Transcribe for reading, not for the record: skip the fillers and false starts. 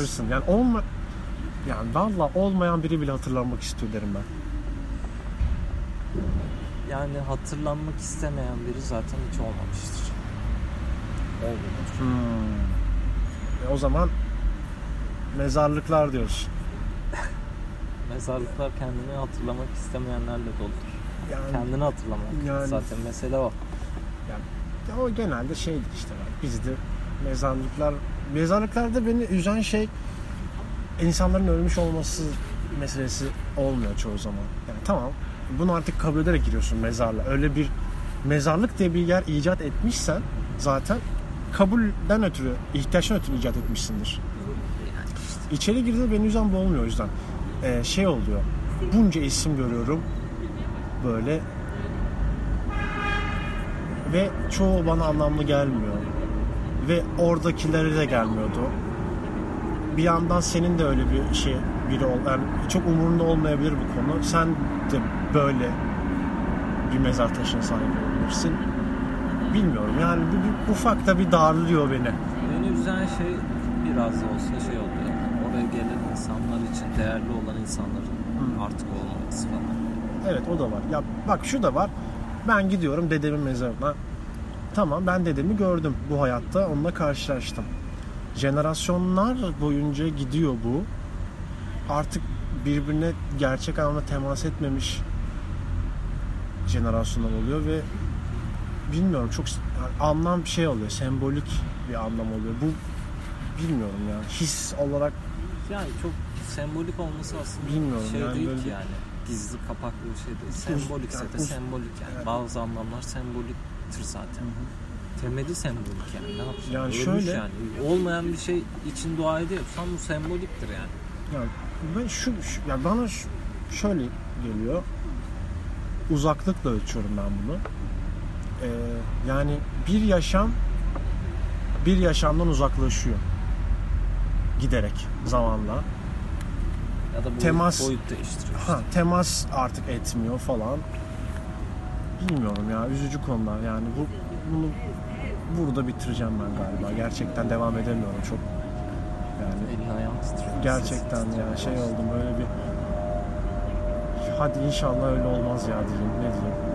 hatırlattırırsın. Yani yani valla olmayan biri bile hatırlanmak istiyor derim ben. Yani hatırlanmak istemeyen biri zaten hiç olmamıştır. Olmamıştır. O zaman mezarlıklar diyoruz. Mezarlıklar kendini hatırlamak istemeyenlerle doludur. Yani, kendini hatırlamak yani, zaten mesele o. Yani, o genelde şeydir işte. Bizde mezarlıklarda beni üzen şey insanların ölmüş olması meselesi olmuyor çoğu zaman. Yani tamam, bunu artık kabul ederek giriyorsun mezarla. Öyle bir mezarlık diye bir yer icat etmişsen zaten kabulden ötürü, ihtiyaçtan ötürü icat etmişsindir. İçeri girdiğinde beni üzen bu olmuyor o yüzden. Şey oluyor, bunca isim görüyorum böyle ve çoğu bana anlamlı gelmiyor ve oradakilere de gelmiyordu. Bir yandan senin de öyle bir şey biri ol, yani çok umurunda olmayabilir bu konu. Sen de böyle bir mezar taşına sahip olabilirsin. Bilmiyorum yani bu ufak da bir darlıyor beni. Beni üzen şey biraz da olsa şey oldu. Oraya gelen insanlar için değerli olan insanların artık olmaması falan. Evet, o da var. Ya bak şu da var. Ben gidiyorum dedemin mezarına. Tamam, ben dedemi gördüm bu hayatta. Onunla karşılaştım. Jenerasyonlar boyunca gidiyor bu. Artık birbirine gerçek anlamda temas etmemiş jenerasyonlar oluyor ve bilmiyorum, çok anlam bir şey oluyor. Sembolik bir anlam oluyor. Bu bilmiyorum ya. Yani. His olarak yani çok sembolik olması aslında bilmiyorum, şey yani değil böyle... ki yani. Gizli kapaklı bir şey değil. Sembolikse de sembolik yani. Bazı anlamlar semboliktir zaten. Temeli sembolik yani. Ne yapacaksın? Yani şöyle yani. Olmayan bir şey için dua ediyorsan bu semboliktir yani. Yani ben ya bana şöyle geliyor. Uzaklıkla ölçüyorum ben bunu. Yani bir yaşamdan uzaklaşıyor. Giderek zamanla. Ya da boyut değiştiriyor. İşte. Temas artık etmiyor falan. Bilmiyorum ya, üzücü konular. Yani bunu burada bitireceğim ben galiba. Gerçekten devam edemiyorum çok. Yani elini ayağını titriyor. Gerçekten ya şey oldum, böyle bir hadi inşallah öyle olmaz ya diyeyim. Ne diyeyim?